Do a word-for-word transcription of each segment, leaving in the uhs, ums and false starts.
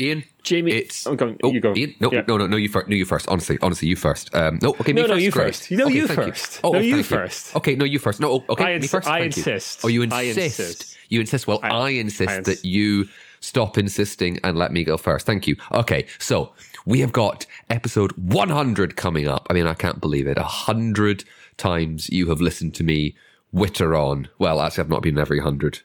Ian, Jamie, it's, I'm going. Oh, you go. Ian, no, yeah. no, no, no, you first. No, you first. Honestly, honestly, you first. Um, no, okay, me no, first. No, you great. first. No, okay, you first. You. Oh, no, you first. You. Okay, no, you first. No, okay, ins- me first. I insist. You. Oh, you insist. I insist. You insist. Well, I, I insist I ins- that you stop insisting and let me go first. Thank you. Okay, so we have got episode one hundred coming up. I mean, I can't believe it. A hundred times you have listened to me witter on. Well, actually, I've not been in every hundred.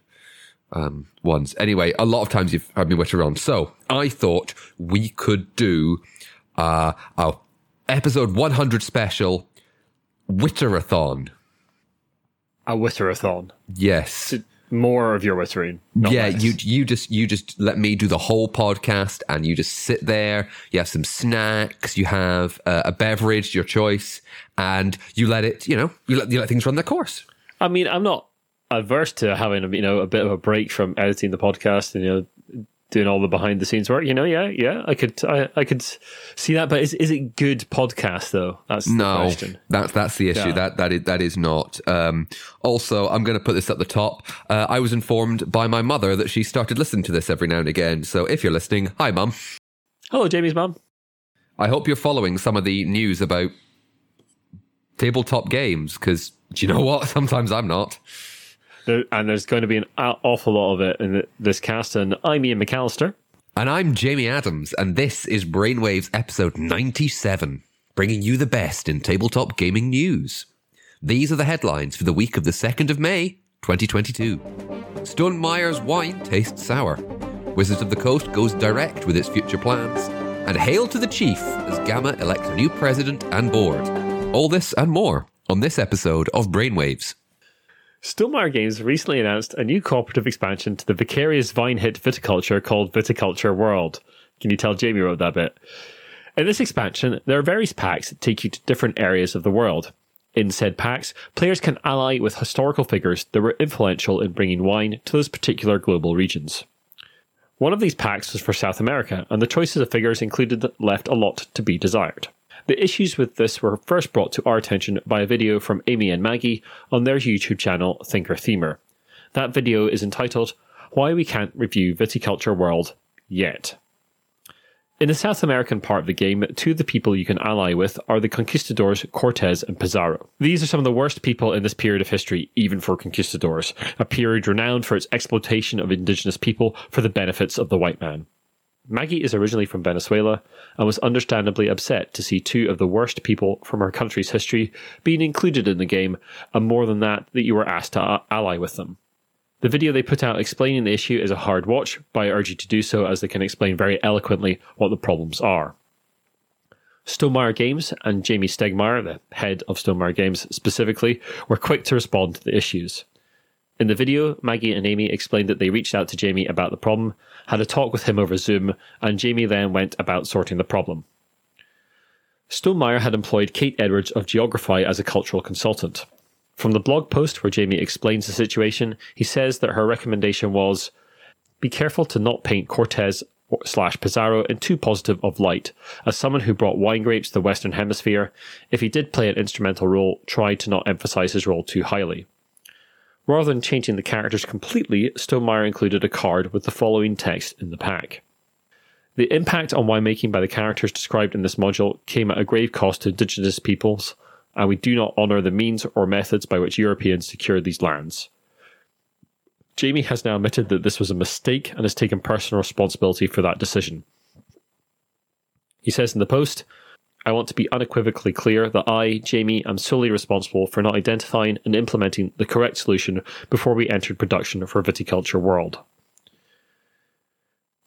Um, ones. Anyway, a lot of times you've had me witter on. So I thought we could do uh, our episode one hundred special Witterathon. A Witterathon. Yes. To more of your wittering. Yeah, less. you you just you just let me do the whole podcast and you just sit there. You have some snacks. You have uh, a beverage, your choice, and you let it. You know, you let you let things run their course. I mean, I'm not averse to having, you know, a bit of a break from editing the podcast and, you know, doing all the behind the scenes work, you know. Yeah, yeah, I could, I, I could see that. But is is it good podcast though? That's no, the question. That's that's the issue. Yeah. That that is that is not. Um, also, I'm going to put this at the top. Uh, I was informed by my mother that she started listening to this every now and again. So if you're listening, hi, Mum. Hello, Jamie's mum. I hope you're following some of the news about tabletop games because do you know what? Sometimes I'm not. And there's going to be an awful lot of it in this cast. And I'm Ian McAllister. And I'm Jamie Adams. And this is Brainwaves episode ninety-seven, bringing you the best in tabletop gaming news. These are the headlines for the week of the second of May, twenty twenty-two. Stonemaier wine tastes sour. Wizards of the Coast goes direct with its future plans. And hail to the chief as Gamma elects a new president and board. All this and more on this episode of Brainwaves. Stonemaier Games recently announced a new cooperative expansion to the vicarious vine hit Viticulture called Viticulture World. Can you tell Jamie wrote that bit? In this expansion, there are various packs that take you to different areas of the world. In said packs, players can ally with historical figures that were influential in bringing wine to those particular global regions. One of these packs was for South America, and the choices of figures included that left a lot to be desired. The issues with this were first brought to our attention by a video from Amy and Maggie on their YouTube channel, Thinker Themer. That video is entitled, Why We Can't Review Viticulture World Yet. In the South American part of the game, two of the people you can ally with are the conquistadors Cortez and Pizarro. These are some of the worst people in this period of history, even for conquistadors, a period renowned for its exploitation of indigenous people for the benefits of the white man. Maggie is originally from Venezuela and was understandably upset to see two of the worst people from her country's history being included in the game, and more than that, that you were asked to ally with them. The video they put out explaining the issue is a hard watch, but I urge you to do so as they can explain very eloquently what the problems are. Stonemaier Games and Jamie Stegmaier, the head of Stonemaier Games specifically, were quick to respond to the issues. In the video, Maggie and Amy explained that they reached out to Jamie about the problem, had a talk with him over Zoom, and Jamie then went about sorting the problem. Stonemaier had employed Kate Edwards of Geography as a cultural consultant. From the blog post where Jamie explains the situation, he says that her recommendation was, be careful to not paint Cortez slash Pizarro in too positive of light, as someone who brought wine grapes to the Western Hemisphere, if he did play an instrumental role, tried to not emphasise his role too highly. Rather than changing the characters completely, Stonemaier included a card with the following text in the pack. The impact on winemaking by the characters described in this module came at a grave cost to indigenous peoples, and we do not honour the means or methods by which Europeans secured these lands. Jamie has now admitted that this was a mistake and has taken personal responsibility for that decision. He says in the post, I want to be unequivocally clear that I, Jamie, am solely responsible for not identifying and implementing the correct solution before we entered production for Viticulture World.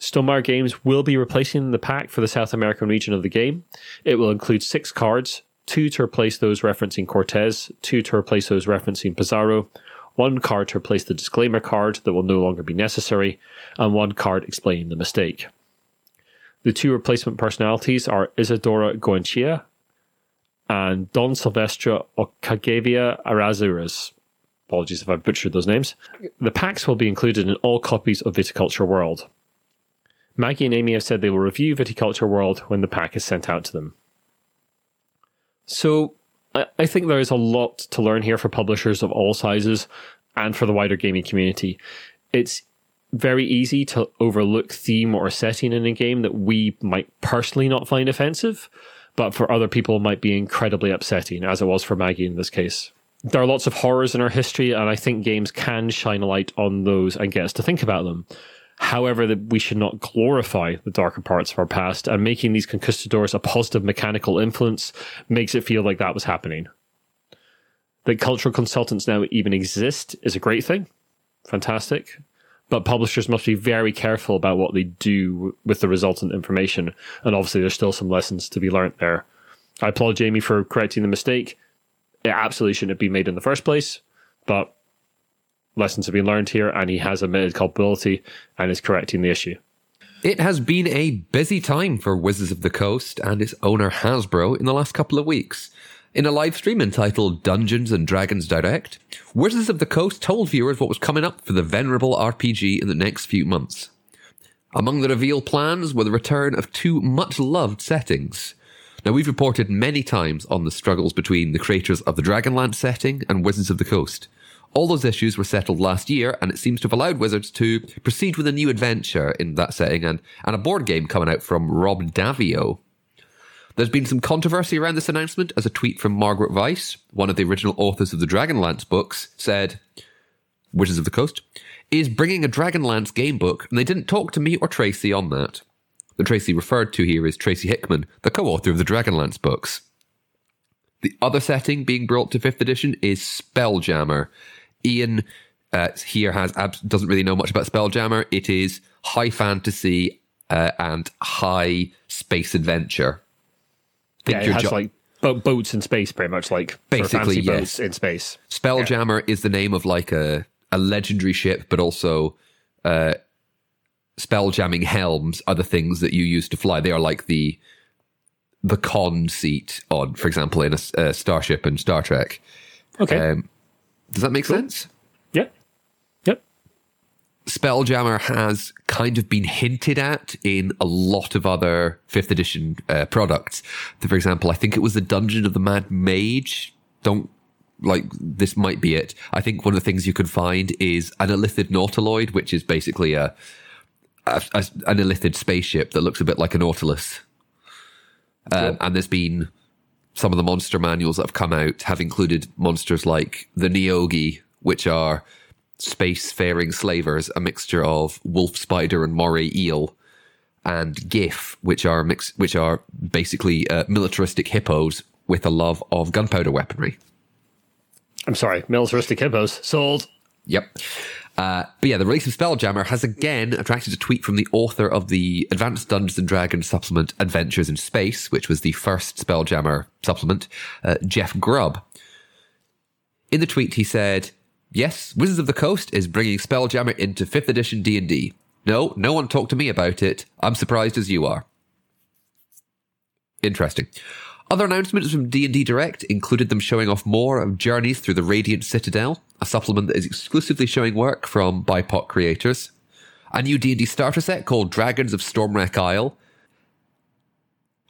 Stonemaier Games will be replacing the pack for the South American region of the game. It will include six cards, two to replace those referencing Cortez, two to replace those referencing Pizarro, one card to replace the disclaimer card that will no longer be necessary, and one card explaining the mistake. The two replacement personalities are Isadora Goentia and Don Silvestre Okagavia Arazuras. Apologies if I butchered those names. The packs will be included in all copies of Viticulture World. Maggie and Amy have said they will review Viticulture World when the pack is sent out to them. So, I think there is a lot to learn here for publishers of all sizes and for the wider gaming community. It's very easy to overlook theme or setting in a game that we might personally not find offensive, but for other people might be incredibly upsetting, as it was for Maggie in this case. There are lots of horrors in our history, and I think games can shine a light on those and get us to think about them. However, that we should not glorify the darker parts of our past, and making these conquistadors a positive mechanical influence makes it feel like that was happening. That cultural consultants now even exist is a great thing. Fantastic. But publishers must be very careful about what they do with the resultant information, and obviously there's still some lessons to be learnt there. I applaud Jamie for correcting the mistake. It absolutely shouldn't have been made in the first place, but lessons have been learned here, and he has admitted culpability and is correcting the issue. It has been a busy time for Wizards of the Coast and its owner Hasbro in the last couple of weeks. In a live stream entitled Dungeons and Dragons Direct, Wizards of the Coast told viewers what was coming up for the venerable R P G in the next few months. Among the reveal plans were the return of two much-loved settings. Now, we've reported many times on the struggles between the creators of the Dragonlance setting and Wizards of the Coast. All those issues were settled last year, and it seems to have allowed Wizards to proceed with a new adventure in that setting and, and a board game coming out from Rob Davio. There's been some controversy around this announcement, as a tweet from Margaret Weiss, one of the original authors of the Dragonlance books, said, Wizards of the Coast is bringing a Dragonlance game book, and they didn't talk to me or Tracy on that. The Tracy referred to here is Tracy Hickman, the co-author of the Dragonlance books. The other setting being brought to fifth edition is Spelljammer. Ian uh, here has abs- doesn't really know much about Spelljammer. It is high fantasy uh, and high space adventure. Think yeah, it has jo- like bo- boats in space, pretty much, like basically yes. Boats in space. Spelljammer yeah. is the name of like a a legendary ship, but also uh, spelljamming helms are the things that you use to fly. They are like the the con seat on, for example, in a, a starship and Star Trek. Okay. Um, Does that make cool. sense? Yep. Yep. Spelljammer has kind of been hinted at in a lot of other fifth edition uh, products. For example, I think it was the Dungeon of the Mad Mage. Don't, like, this might be it. I think one of the things you could find is an Illithid Nautiloid, which is basically a, a, a an Illithid spaceship that looks a bit like a Nautilus. Um, cool. And there's been... Some of the monster manuals that have come out have included monsters like the Neogi, which are space-faring slavers, a mixture of wolf spider and moray eel, and Gif, which are mix, which are basically uh, militaristic hippos with a love of gunpowder weaponry. I'm sorry, militaristic hippos sold. Yep. Uh, but yeah, the release of Spelljammer has again attracted a tweet from the author of the Advanced Dungeons and Dragons supplement Adventures in Space, which was the first Spelljammer supplement, uh, Jeff Grubb. In the tweet, he said, yes, Wizards of the Coast is bringing Spelljammer into fifth edition D and D. No, no one talked to me about it. I'm surprised as you are. Interesting. Other announcements from D and D Direct included them showing off more of Journeys Through the Radiant Citadel, a supplement that is exclusively showing work from B I P O C creators, a new D and D starter set called Dragons of Stormwreck Isle,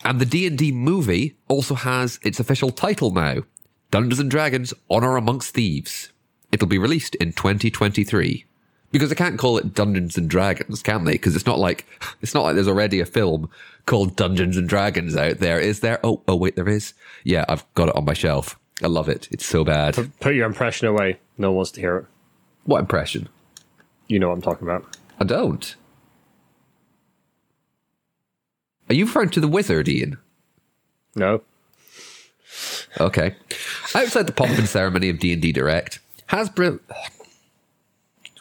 and the D and D movie also has its official title now, Dungeons and Dragons Honor Amongst Thieves. It'll be released in twenty twenty-three. Because they can't call it Dungeons and Dragons, can they? Because it's not like it's not like there's already a film called Dungeons and Dragons out there, is there? Oh, oh, wait, there is. Yeah, I've got it on my shelf. I love it. It's so bad. Put your impression away. No one wants to hear it. What impression? You know what I'm talking about. I don't. Are you referring to the wizard, Ian? No. Okay. Outside the pomp and ceremony of D and D Direct, Hasbro...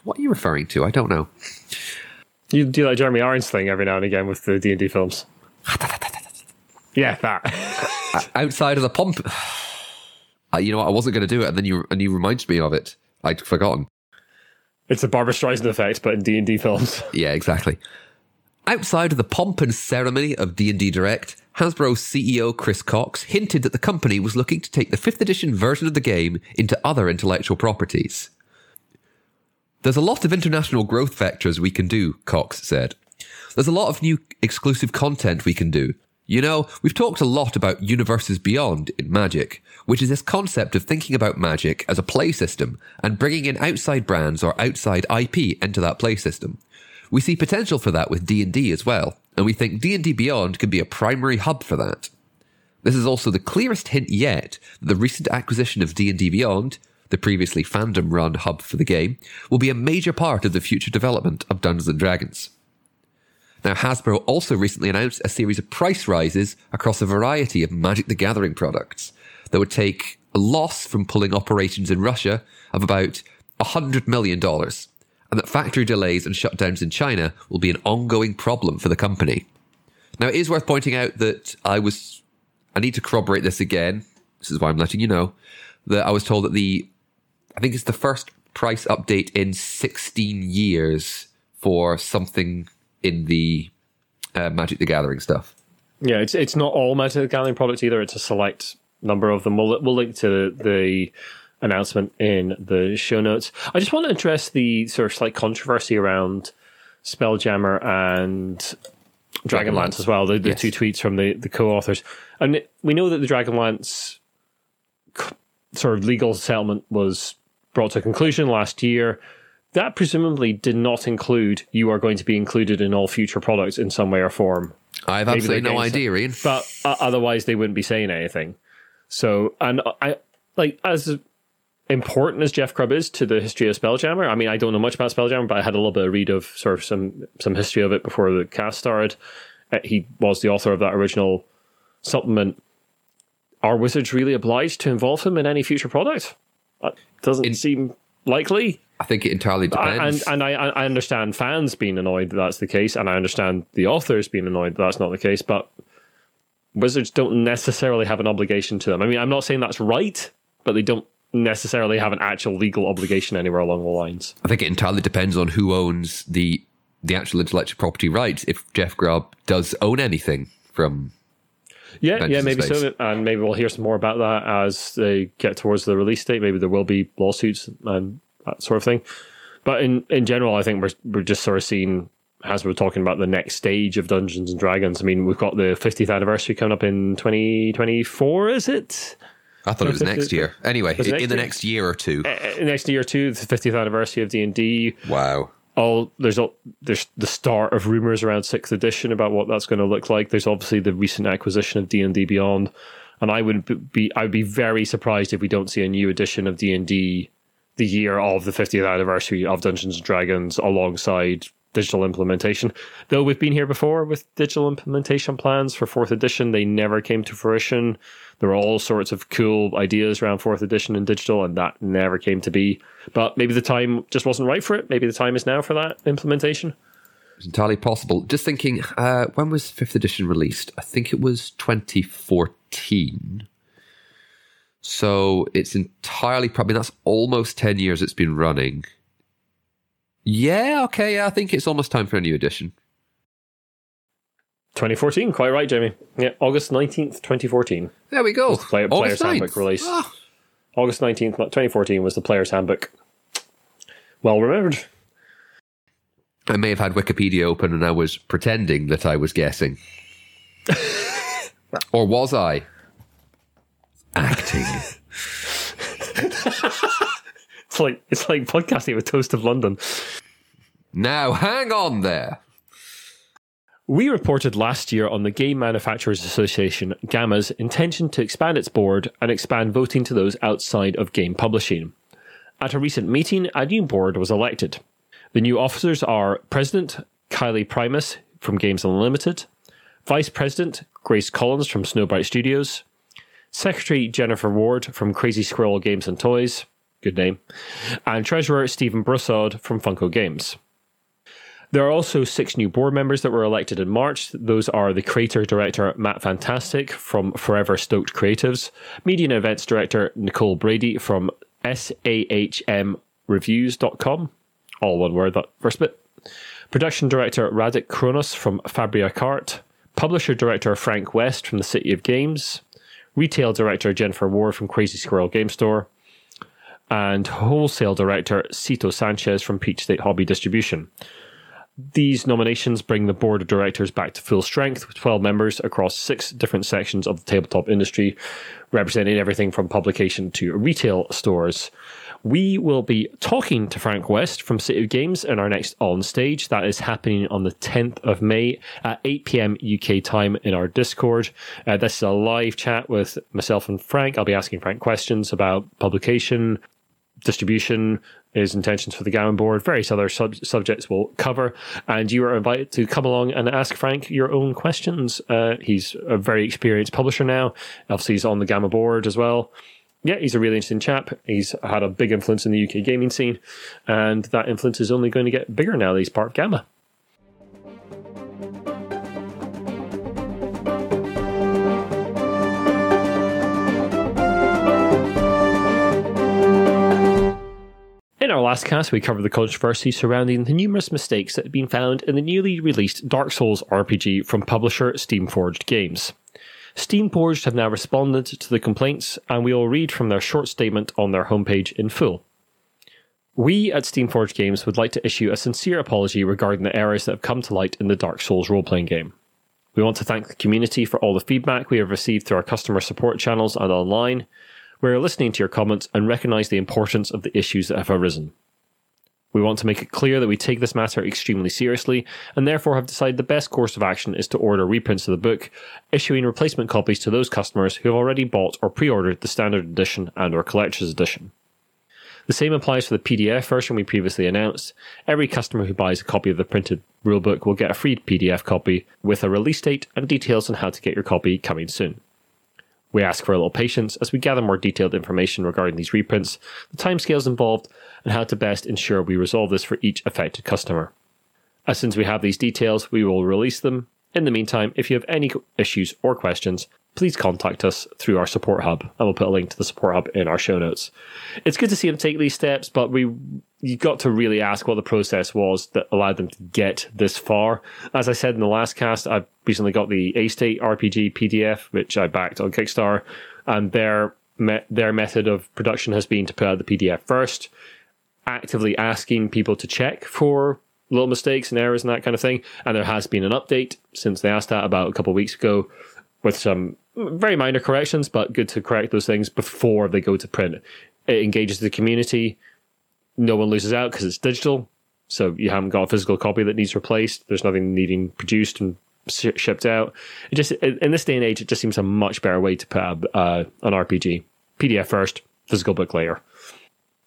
What are you referring to? I don't know. You do like Jeremy Irons thing every now and again with the D and D films. Yeah, that. Outside of the pomp. Uh, you know what? I wasn't going to do it, and then you and you reminded me of it. I'd forgotten. It's a Barbra Streisand effect, but in D and D films. Yeah, exactly. Outside of the pomp and ceremony of D and D Direct, Hasbro C E O Chris Cox hinted that the company was looking to take the fifth edition version of the game into other intellectual properties. There's a lot of international growth vectors we can do, Cox said. There's a lot of new exclusive content we can do. You know, we've talked a lot about universes beyond in Magic, which is this concept of thinking about Magic as a play system and bringing in outside brands or outside I P into that play system. We see potential for that with D and D as well, and we think D and D Beyond can be a primary hub for that. This is also the clearest hint yet that the recent acquisition of D and D Beyond, the previously fandom-run hub for the game, will be a major part of the future development of Dungeons and Dragons. Now, Hasbro also recently announced a series of price rises across a variety of Magic: The Gathering products that would take a loss from pulling operations in Russia of about one hundred million dollars, and that factory delays and shutdowns in China will be an ongoing problem for the company. Now, it is worth pointing out that I was... I need to corroborate this again. This is why I'm letting you know that I was told that the... I think it's the first price update in sixteen years for something... in the uh, Magic: The Gathering stuff. Yeah, it's it's not all Magic: The Gathering products either. It's a select number of them. We'll, we'll link to the, the announcement in the show notes. I just want to address the sort of slight controversy around Spelljammer and Dragonlance, Dragonlance. as well, the, the yes. two tweets from the, the co-authors. And we know that the Dragonlance sort of legal settlement was brought to a conclusion last year. That presumably did not include you are going to be included in all future products in some way or form. I have absolutely no idea, Ian. But uh, otherwise, they wouldn't be saying anything. So, and I like as important as Jeff Grubb is to the history of Spelljammer. I mean, I don't know much about Spelljammer, but I had a little bit of read of sort of some some history of it before the cast started. Uh, he was the author of that original supplement. Are Wizards really obliged to involve him in any future product? That doesn't in- seem likely. I think it entirely depends. And, and I, I understand fans being annoyed that that's the case, and I understand the authors being annoyed that that's not the case, but Wizards don't necessarily have an obligation to them. I mean, I'm not saying that's right, but they don't necessarily have an actual legal obligation anywhere along the lines. I think it entirely depends on who owns the the actual intellectual property rights, if Jeff Grubb does own anything from... Yeah, Benches yeah, maybe space. so, and maybe we'll hear some more about that as they get towards the release date. Maybe there will be lawsuits and... that sort of thing. But in, in general, I think we're we're just sort of seeing, as we're talking about the next stage of Dungeons and Dragons, I mean, we've got the fiftieth anniversary coming up in twenty twenty-four, is it? I thought or it was fiftieth, next year. Anyway, in, next in the next year or two. Uh, next year or two, the fiftieth anniversary of D and D. Wow. All, there's, all, there's the start of rumours around sixth edition about what that's going to look like. There's obviously the recent acquisition of D and D Beyond. And I would be I would be very surprised if we don't see a new edition of D and D the year of the fiftieth anniversary of Dungeons and Dragons alongside digital implementation. Though we've been here before with digital implementation plans for fourth edition, they never came to fruition. There were all sorts of cool ideas around fourth edition and digital, and that never came to be. But maybe the time just wasn't right for it. Maybe the time is now for that implementation. It's entirely possible. Just thinking, uh, when was fifth edition released? I think it was twenty fourteen. So it's entirely probably that's almost ten years it's been running. Yeah, okay, yeah, I think it's almost time for a new edition. twenty fourteen, quite right, Jamie. Yeah, August nineteenth, twenty fourteen. There we go. The player, August Player's ninth. Handbook release. Ah. August nineteenth, twenty fourteen was the Player's Handbook. Well remembered. I may have had Wikipedia open and I was pretending that I was guessing. Or was I? Acting. it's like it's like podcasting with Toast of London. Now, hang on there. We reported last year on the Game Manufacturers Association, GAMA's, intention to expand its board and expand voting to those outside of game publishing. At a recent meeting, a new board was elected. The new officers are President Kylie Primus from Games Unlimited, Vice President Grace Collins from Snowbite Studios, Secretary Jennifer Ward from Crazy Squirrel Games and Toys, good name, and Treasurer Stephen Brossard from Funko Games. There are also six new board members that were elected in March. Those are the creator-director Matt Fantastic from Forever Stoked Creatives, media and events director Nicole Brady from S A H M reviews dot com, all one word, that first bit, production director Radek Kronos from Fabria Cart, publisher-director Frank West from the City of Games, Retail Director Jennifer Ward from Crazy Squirrel Game Store, and Wholesale Director Cito Sanchez from Peach State Hobby Distribution. These nominations bring the board of directors back to full strength with twelve members across six different sections of the tabletop industry, representing everything from publication to retail stores. We will be talking to Frank West from City of Games in our next On Stage. That is happening on the tenth of May at eight p.m. U K time in our Discord. Uh, this is a live chat with myself and Frank. I'll be asking Frank questions about publication, distribution, his intentions for the Gammon board, various other sub- subjects we'll cover. And you are invited to come along and ask Frank your own questions. Uh, he's a very experienced publisher now. Obviously, he's on the Gammon board as well. Yeah, he's a really interesting chap. He's had a big influence in the U K gaming scene, and that influence is only going to get bigger now that he's part of Gamma. In our last cast, we covered the controversy surrounding the numerous mistakes that had been found in the newly released Dark Souls R P G from publisher Steamforged Games. Steamforged have now responded to the complaints, and we will read from their short statement on their homepage in full. We at Steamforged Games would like to issue a sincere apology regarding the errors that have come to light in the Dark Souls role-playing game. We want to thank the community for all the feedback we have received through our customer support channels and online. We are listening to your comments and recognise the importance of the issues that have arisen. We want to make it clear that we take this matter extremely seriously, and therefore have decided the best course of action is to order reprints of the book, issuing replacement copies to those customers who have already bought or pre-ordered the standard edition and or collector's edition. The same applies for the P D F version we previously announced. Every customer who buys a copy of the printed rulebook will get a free P D F copy with a release date and details on how to get your copy coming soon. We ask for a little patience as we gather more detailed information regarding these reprints, the timescales involved, and how to best ensure we resolve this for each affected customer. As soon as we have these details, we will release them. In the meantime, if you have any issues or questions, please contact us through our support hub, and we'll put a link to the support hub in our show notes. It's good to see them take these steps, but we you got to really ask what the process was that allowed them to get this far. As I said in the last cast, I've recently got the A-State R P G P D F, which I backed on Kickstarter, and their me- their method of production has been to put out the P D F first, actively asking people to check for little mistakes and errors and that kind of thing, and there has been an update since they asked that about a couple of weeks ago with some very minor corrections, but good to correct those things before they go to print. It engages the community. No one loses out because it's digital, so you haven't got a physical copy that needs replaced. There's nothing needing produced and sh- shipped out. It just in this day and age, it just seems a much better way to put out uh, an R P G. P D F first, physical book later.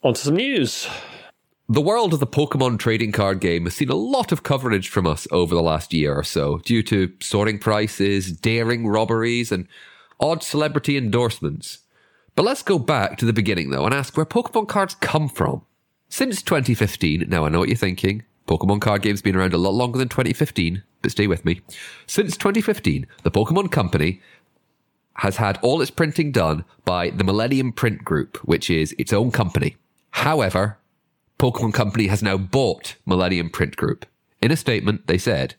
On to some news. The world of the Pokemon trading card game has seen a lot of coverage from us over the last year or so due to soaring prices, daring robberies, and odd celebrity endorsements. But let's go back to the beginning, though, and ask where Pokemon cards come from. Since twenty fifteen, now I know what you're thinking, Pokemon card game's been around a lot longer than twenty fifteen, but stay with me. Since twenty fifteen, the Pokemon Company has had all its printing done by the Millennium Print Group, which is its own company. However, Pokemon Company has now bought Millennium Print Group. In a statement, they said,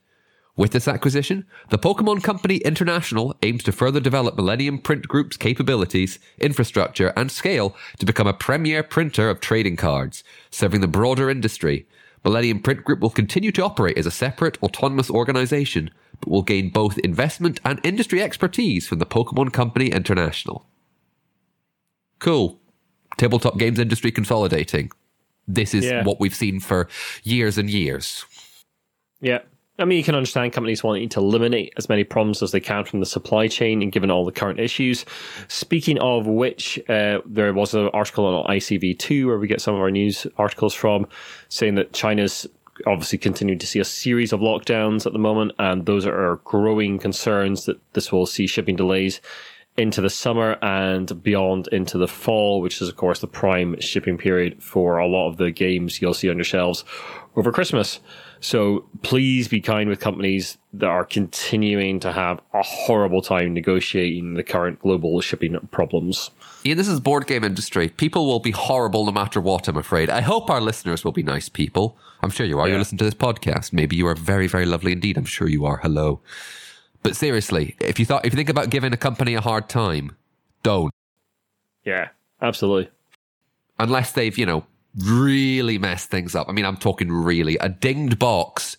"With this acquisition, the Pokemon Company International aims to further develop Millennium Print Group's capabilities, infrastructure, and scale to become a premier printer of trading cards, serving the broader industry. Millennium Print Group will continue to operate as a separate, autonomous organization, but will gain both investment and industry expertise from the Pokemon Company International." Cool. Tabletop games industry consolidating. This is yeah. what we've seen for years and years. Yeah. I mean, you can understand companies wanting to eliminate as many problems as they can from the supply chain and given all the current issues. Speaking of which, uh, there was an article on I C V two where we get some of our news articles from saying that China's obviously continuing to see a series of lockdowns at the moment, and those are growing concerns that this will see shipping delays into the summer and beyond into the fall, which is, of course, the prime shipping period for a lot of the games you'll see on your shelves over Christmas. So please be kind with companies that are continuing to have a horrible time negotiating the current global shipping problems. Yeah, this is board game industry. People will be horrible no matter what, I'm afraid. I hope our listeners will be nice people. I'm sure you are. Yeah. You listen to this podcast. Maybe you are very, very lovely indeed. I'm sure you are. Hello. But seriously, if you thought, if you think about giving a company a hard time, don't. Yeah, absolutely. Unless they've, you know, really messed things up. I mean, I'm talking really. A dinged box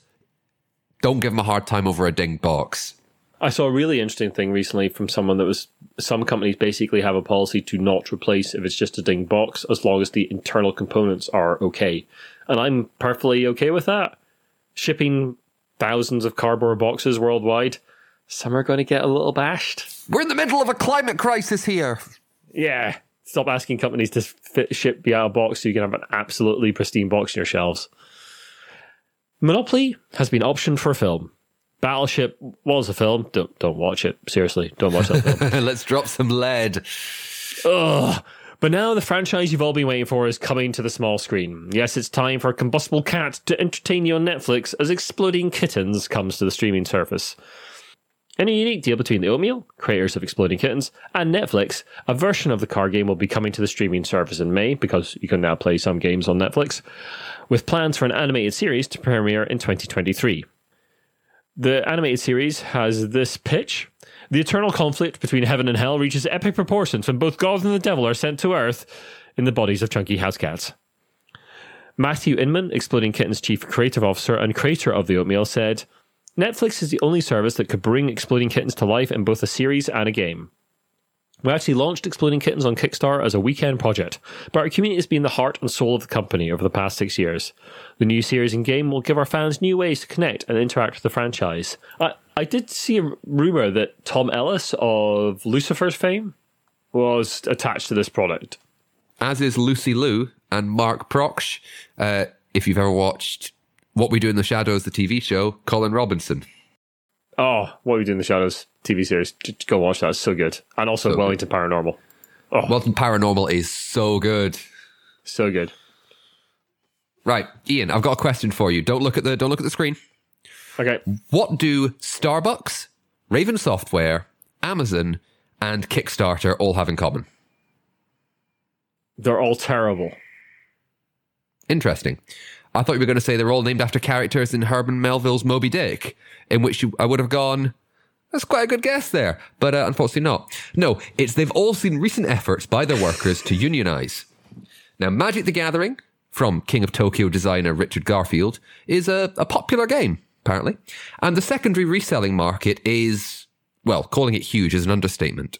Don't give them a hard time over a ding box. I saw a really interesting thing recently from someone that was, some companies basically have a policy to not replace if it's just a ding box, as long as the internal components are okay. And I'm perfectly okay with that. Shipping thousands of cardboard boxes worldwide, some are going to get a little bashed. We're in the middle of a climate crisis here. Yeah. Stop asking companies to fit, ship you out of box so you can have an absolutely pristine box on your shelves. Monopoly has been optioned for a film. Battleship was a film. Don't don't watch it. Seriously, don't watch that film. Let's drop some lead. Ugh. But now the franchise you've all been waiting for is coming to the small screen. Yes, it's time for a combustible cat to entertain you on Netflix as Exploding Kittens comes to the streaming service. In a unique deal between The Oatmeal, creators of Exploding Kittens, and Netflix, a version of the card game will be coming to the streaming service in May, because you can now play some games on Netflix, with plans for an animated series to premiere in twenty twenty-three. The animated series has this pitch. The eternal conflict between heaven and hell reaches epic proportions when both God and the devil are sent to Earth in the bodies of chunky house cats. Matthew Inman, Exploding Kittens Chief Creative Officer and creator of The Oatmeal, said, Netflix is the only service that could bring Exploding Kittens to life in both a series and a game. We actually launched Exploding Kittens on Kickstarter as a weekend project, but our community has been the heart and soul of the company over the past six years. The new series and game will give our fans new ways to connect and interact with the franchise. I, I did see a rumour that Tom Ellis of Lucifer's fame was attached to this product. As is Lucy Liu and Mark Proksch, uh, if you've ever watched What We Do in the Shadows, the T V show, Colin Robinson. Oh, What We Do in the Shadows T V series. Just go watch that. It's so good. And also so Wellington good. Paranormal. Oh. Wellington Paranormal is so good. So good. Right, Ian, I've got a question for you. Don't look at the don't look at the screen. Okay. What do Starbucks, Raven Software, Amazon, and Kickstarter all have in common? They're all terrible. Interesting. I thought you were going to say they're all named after characters in Herman Melville's Moby Dick, in which you, I would have gone, that's quite a good guess there, but uh, unfortunately not. No, it's they've all seen recent efforts by their workers to unionize. Now, Magic: The Gathering, from King of Tokyo designer Richard Garfield, is a, a popular game, apparently, and the secondary reselling market is, well, calling it huge is an understatement.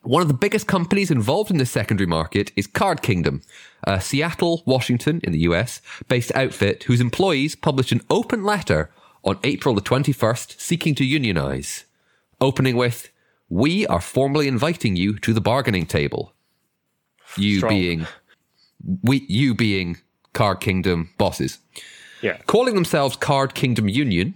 One of the biggest companies involved in this secondary market is Card Kingdom, a Seattle, Washington, in the U S, based outfit whose employees published an open letter on April the twenty-first seeking to unionize, opening with, we are formally inviting you to the bargaining table. You Strong. being, we, you being Card Kingdom bosses. Yeah. Calling themselves Card Kingdom Union,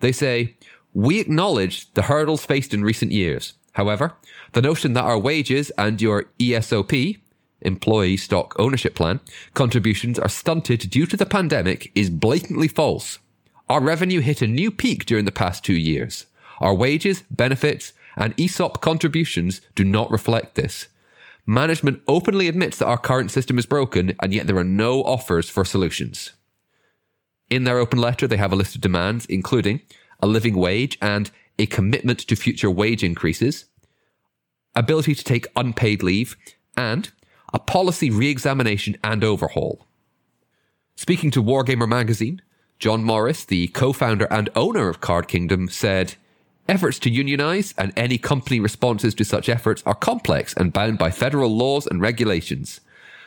they say, we acknowledge the hurdles faced in recent years. However, the notion that our wages and your E S O P, Employee Stock Ownership Plan, contributions are stunted due to the pandemic is blatantly false. Our revenue hit a new peak during the past two years. Our wages, benefits, and E S O P contributions do not reflect this. Management openly admits that our current system is broken, and yet there are no offers for solutions. In their open letter, they have a list of demands, including a living wage and a commitment to future wage increases, ability to take unpaid leave, and a policy re-examination and overhaul. Speaking to Wargamer magazine, John Morris, the co-founder and owner of Card Kingdom, said, efforts to unionize and any company responses to such efforts are complex and bound by federal laws and regulations.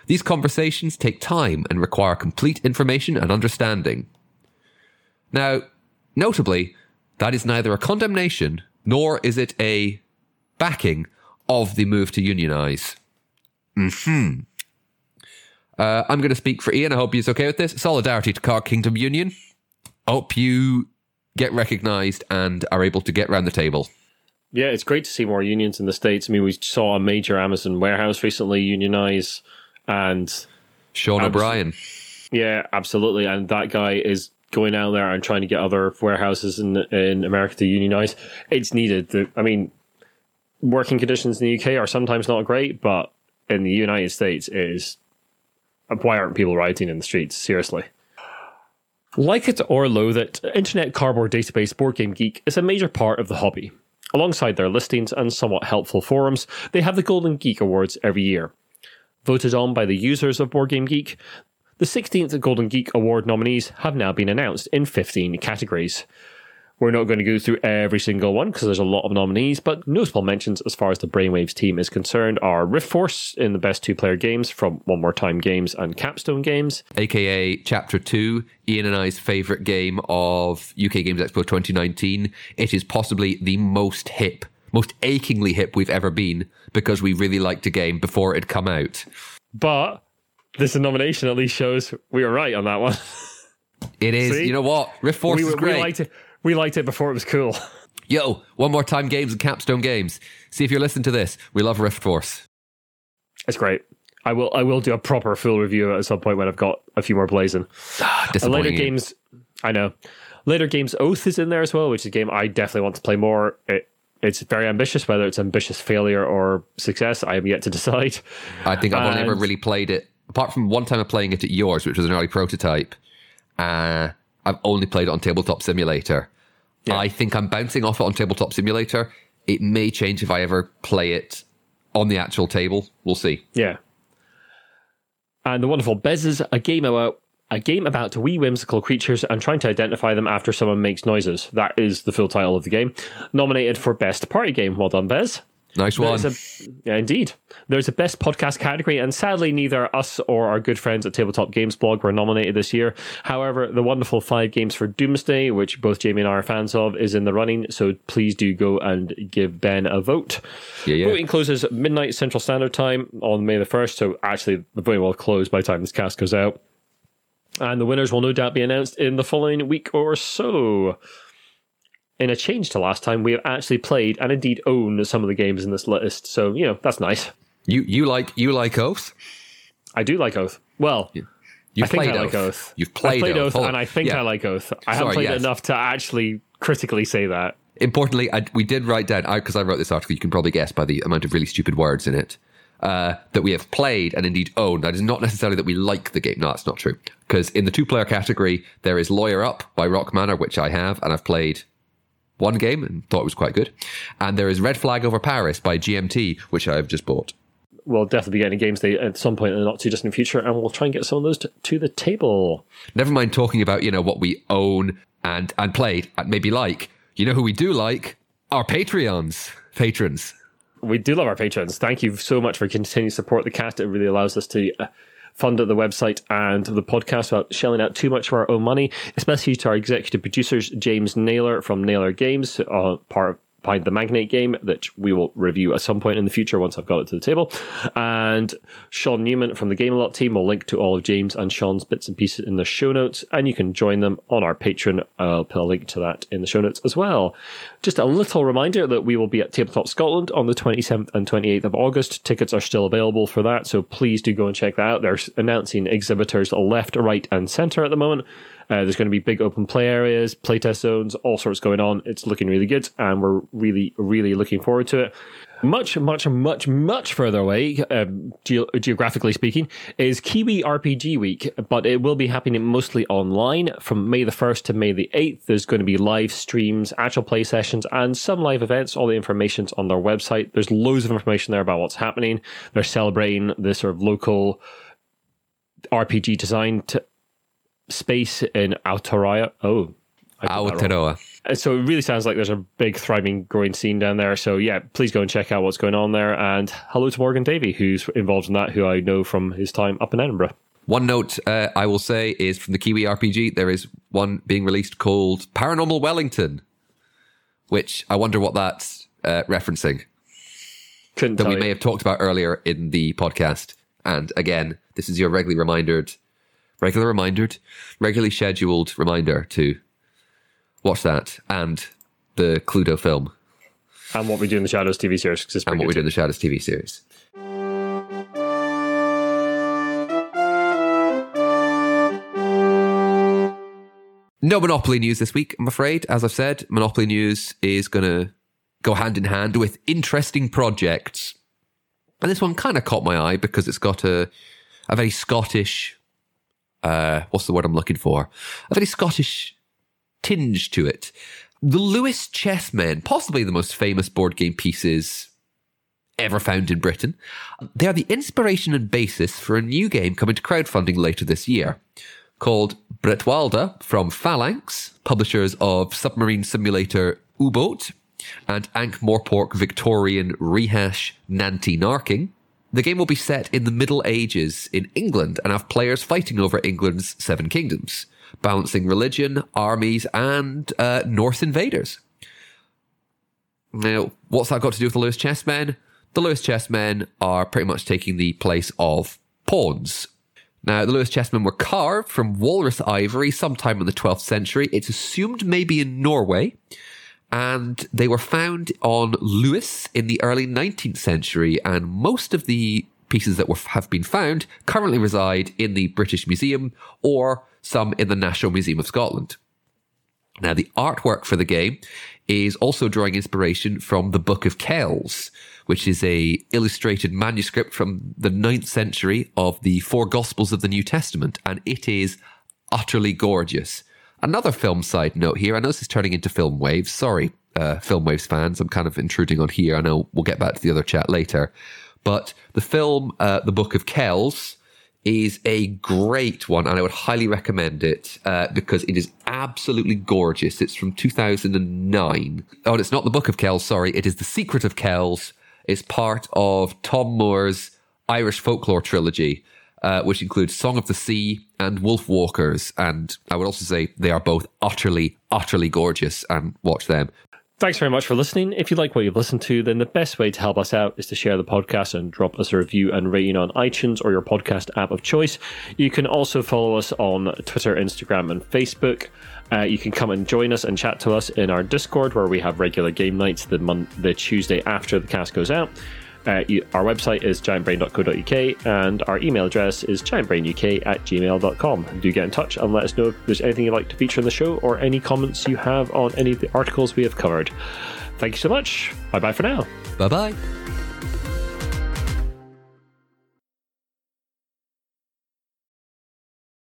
These conversations take time and require complete information and understanding. Now, notably, that is neither a condemnation, nor is it a backing of the move to unionize. Mm-hmm. Uh, I'm going to speak for Ian. I hope he's okay with this. Solidarity to Card Kingdom Union. Hope you get recognised and are able to get round the table. Yeah, it's great to see more unions in the States. I mean, we saw a major Amazon warehouse recently unionize, and Sean Amazon- O'Brien. Yeah, absolutely. And that guy is going out there and trying to get other warehouses in in America to unionize. It's needed. I mean, working conditions in the U K are sometimes not great, but in the United States, it is, why aren't people rioting in the streets? Seriously. Like it or loathe it, Internet Cardboard Database Board Game Geek is a major part of the hobby. Alongside their listings and somewhat helpful forums, they have the Golden Geek Awards every year. Voted on by the users of Board Game Geek, The sixteenth Golden Geek Award nominees have now been announced in fifteen categories. We're not going to go through every single one because there's a lot of nominees, but notable mentions as far as the Brainwaves team is concerned are Rift Force in the best two-player games from One More Time Games and Capstone Games. A K A Chapter two, Ian and I's favourite game of U K Games Expo twenty nineteen. It is possibly the most hip, most achingly hip we've ever been because we really liked a game before it had come out. But this nomination at least shows we were right on that one. It is. See? You know what? Rift Force we, is great. We liked, it. we liked it before it was cool. Yo, One More Time Games and Capstone Games. See if you're listening to this. We love Rift Force. It's great. I will I will do a proper full review at some point when I've got a few more blazing. Disappointing. Later games, I know. Later games Oath is in there as well, which is a game I definitely want to play more. It, it's very ambitious, whether it's ambitious failure or success, I am yet to decide. I think I've and, only ever really played it. Apart from one time of playing it at yours, which was an early prototype, uh, I've only played it on Tabletop Simulator. Yeah. I think I'm bouncing off it on Tabletop Simulator. It may change if I ever play it on the actual table. We'll see. Yeah. And the wonderful Bez's, a game about a game about wee whimsical creatures and trying to identify them after someone makes noises. That is the full title of the game. Nominated for Best Party Game. Well done, Bez. Nice one. A, yeah, indeed. There's a best podcast category, and sadly neither us or our good friends at Tabletop Games Blog were nominated this year. However, the wonderful Five Games for Doomsday, which both Jamie and I are fans of, is in the running, so please do go and give Ben a vote. Yeah, yeah. Voting closes at midnight Central Standard Time on May the first, so actually the voting will close by the time this cast goes out. And the winners will no doubt be announced in the following week or so. In a change to last time, we have actually played and indeed own some of the games in this list. So, you know, that's nice. You you like you like Oath? I do like Oath. Well, yeah. I think I Oath. like Oath. You've played, played Oath, Oath and I think yeah. I like Oath. I Sorry, haven't played yes. enough to actually critically say that. Importantly, I, we did write down, because I, I wrote this article, you can probably guess by the amount of really stupid words in it, uh, that we have played and indeed owned. That is not necessarily that we like the game. No, that's not true. Because in the two-player category, there is Lawyer Up by Rock Manor, which I have, and I've played one game and thought it was quite good. And there is Red Flag Over Paris by G M T, which I have just bought. We'll definitely be getting games day at some point in the not too distant future, and we'll try and get some of those to, to the table. Never mind talking about, you know, what we own and and played and maybe like. You know who we do like? Our Patreons. Patrons. We do love our patrons. Thank you so much for continuing to support the cast. It really allows us to Uh, fund at the website and the podcast without shelling out too much of our own money, especially to our executive producers, James Naylor from Naylor Games, uh, part of behind the Magnate game that we will review at some point in the future once I've got it to the table. And Sean Newman from the Gamelot team will link to all of James and Sean's bits and pieces in the show notes, and you can join them on our Patreon. I'll put a link to that in the show notes as well. Just a little reminder that we will be at Tabletop Scotland on the twenty-seventh and twenty-eighth of August. Tickets are still available for that, so please do go and check that out. They're announcing exhibitors left, right and centre at the moment. Uh, there's going to be big open play areas, playtest zones, all sorts going on. It's looking really good, and we're really, really looking forward to it. Much, much, much, much further away, um, ge- geographically speaking, is Kiwi R P G Week, but it will be happening mostly online from May the first to May the eighth. There's going to be live streams, actual play sessions, and some live events. All the information's on their website. There's loads of information there about what's happening. They're celebrating this sort of local R P G design to space in Aotearoa. Oh, Aotearoa. So it really sounds like there's a big, thriving, growing scene down there. So yeah, please go and check out what's going on there. And hello to Morgan Davey, who's involved in that, who I know from his time up in Edinburgh. One note uh, I will say is from the Kiwi R P G, there is one being released called Paranormal Wellington, which I wonder what that's uh, referencing. Couldn't that tell we you. May have talked about earlier in the podcast. And again, this is your regularly reminded Regular reminder, regularly scheduled reminder to watch that and the Cluedo film. And what we do in the Shadows T V series. It's and what we do in the Shadows T V series. No Monopoly news this week, I'm afraid. As I've said, Monopoly news is going to go hand in hand with interesting projects. And this one kind of caught my eye because it's got a, a very Scottish... Uh, what's the word I'm looking for? A very Scottish tinge to it. The Lewis Chessmen, possibly the most famous board game pieces ever found in Britain. They are the inspiration and basis for a new game coming to crowdfunding later this year, called Bretwalda from Phalanx, publishers of submarine simulator U-Boat and Ankh-Morpork Victorian rehash Nanty Narking. The game will be set in the Middle Ages in England and have players fighting over England's seven kingdoms, balancing religion, armies, and uh, Norse invaders. Now, what's that got to do with the Lewis chessmen? The Lewis chessmen are pretty much taking the place of pawns. Now, the Lewis chessmen were carved from walrus ivory sometime in the twelfth century. It's assumed maybe in Norway. And they were found on Lewis in the early nineteenth century. And most of the pieces that were, have been found currently reside in the British Museum or some in the National Museum of Scotland. Now, the artwork for the game is also drawing inspiration from the Book of Kells, which is a illustrated manuscript from the ninth century of the Four Gospels of the New Testament, and it is utterly gorgeous. Another film side note here, I know this is turning into Film Waves, sorry, uh, Film Waves fans, I'm kind of intruding on here, I know we'll get back to the other chat later, but the film, uh, The Book of Kells, is a great one, and I would highly recommend it uh, because it is absolutely gorgeous. It's from two thousand nine. Oh, it's not The Book of Kells, sorry. It is The Secret of Kells. It's part of Tom Moore's Irish folklore trilogy, uh, which includes Song of the Sea and Wolf Walkers. And I would also say they are both utterly, utterly gorgeous, and watch them. Thanks very much for listening. If you like what you've listened to, then the best way to help us out is to share the podcast and drop us a review and rating on iTunes or your podcast app of choice. You can also follow us on Twitter, Instagram, and Facebook. Uh, you can come and join us and chat to us in our Discord, where we have regular game nights the, mon- the Tuesday after the cast goes out. Uh, you, our website is giant brain dot co dot u k, and our email address is giant brain u k at gmail dot com. Do get in touch and let us know if there's anything you'd like to feature in the show or any comments you have on any of the articles we have covered. Thank you so much. Bye bye for now. Bye bye.